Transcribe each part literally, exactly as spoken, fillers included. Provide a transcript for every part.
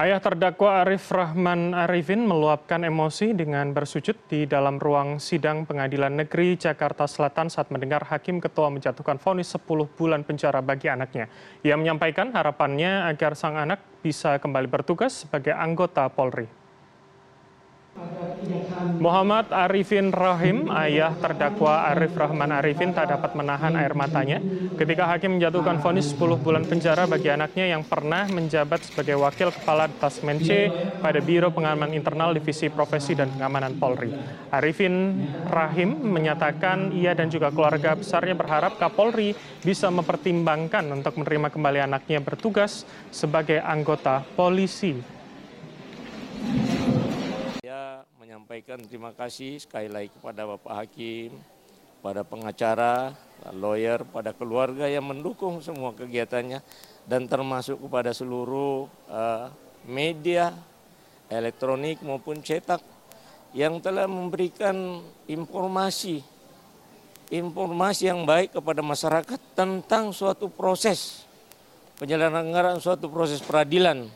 Ayah terdakwa Arif Rahman Arifin meluapkan emosi dengan bersujud di dalam ruang sidang Pengadilan Negeri Jakarta Selatan saat mendengar Hakim Ketua menjatuhkan vonis sepuluh bulan penjara bagi anaknya. Ia menyampaikan harapannya agar sang anak bisa kembali bertugas sebagai anggota Polri. Muhammad Arifin Rahim, ayah terdakwa Arif Rahman Arifin, tak dapat menahan air matanya ketika hakim menjatuhkan vonis sepuluh bulan penjara bagi anaknya yang pernah menjabat sebagai wakil kepala Detasmen C pada Biro Pengamanan Internal Divisi Profesi dan Pengamanan Polri. Arifin Rahim menyatakan ia dan juga keluarga besarnya berharap Kapolri bisa mempertimbangkan untuk menerima kembali anaknya bertugas sebagai anggota polisi. Menyampaikan terima kasih sekali lagi kepada Bapak Hakim, pada pengacara, lawyer, pada keluarga yang mendukung semua kegiatannya, dan termasuk kepada seluruh uh, media elektronik maupun cetak yang telah memberikan informasi, informasi yang baik kepada masyarakat tentang suatu proses penyelenggaraan suatu proses peradilan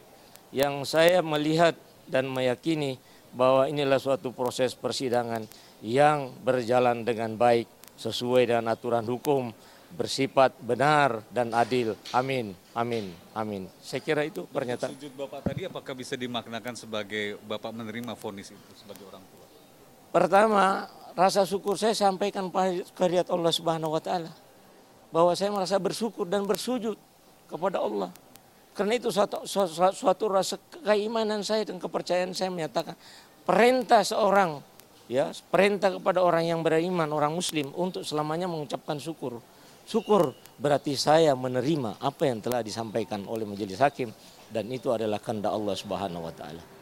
yang saya melihat dan meyakini bahwa inilah suatu proses persidangan yang berjalan dengan baik, sesuai dengan aturan hukum, bersifat benar dan adil. Amin, amin, amin. Saya kira itu pernyataan. Sujud Bapak tadi apakah bisa dimaknakan sebagai Bapak menerima vonis itu sebagai orang tua? Pertama, rasa syukur saya sampaikan kehadirat Allah Subhanahu wa Ta'ala, bahwa saya merasa bersyukur dan bersujud kepada Allah. Karena itu suatu, suatu, suatu rasa keimanan saya dan kepercayaan saya menyatakan perintah seorang, ya perintah kepada orang yang beriman, orang muslim untuk selamanya mengucapkan syukur. Syukur berarti saya menerima apa yang telah disampaikan oleh majelis hakim dan itu adalah kehendak Allah Subhanahu wa Ta'ala.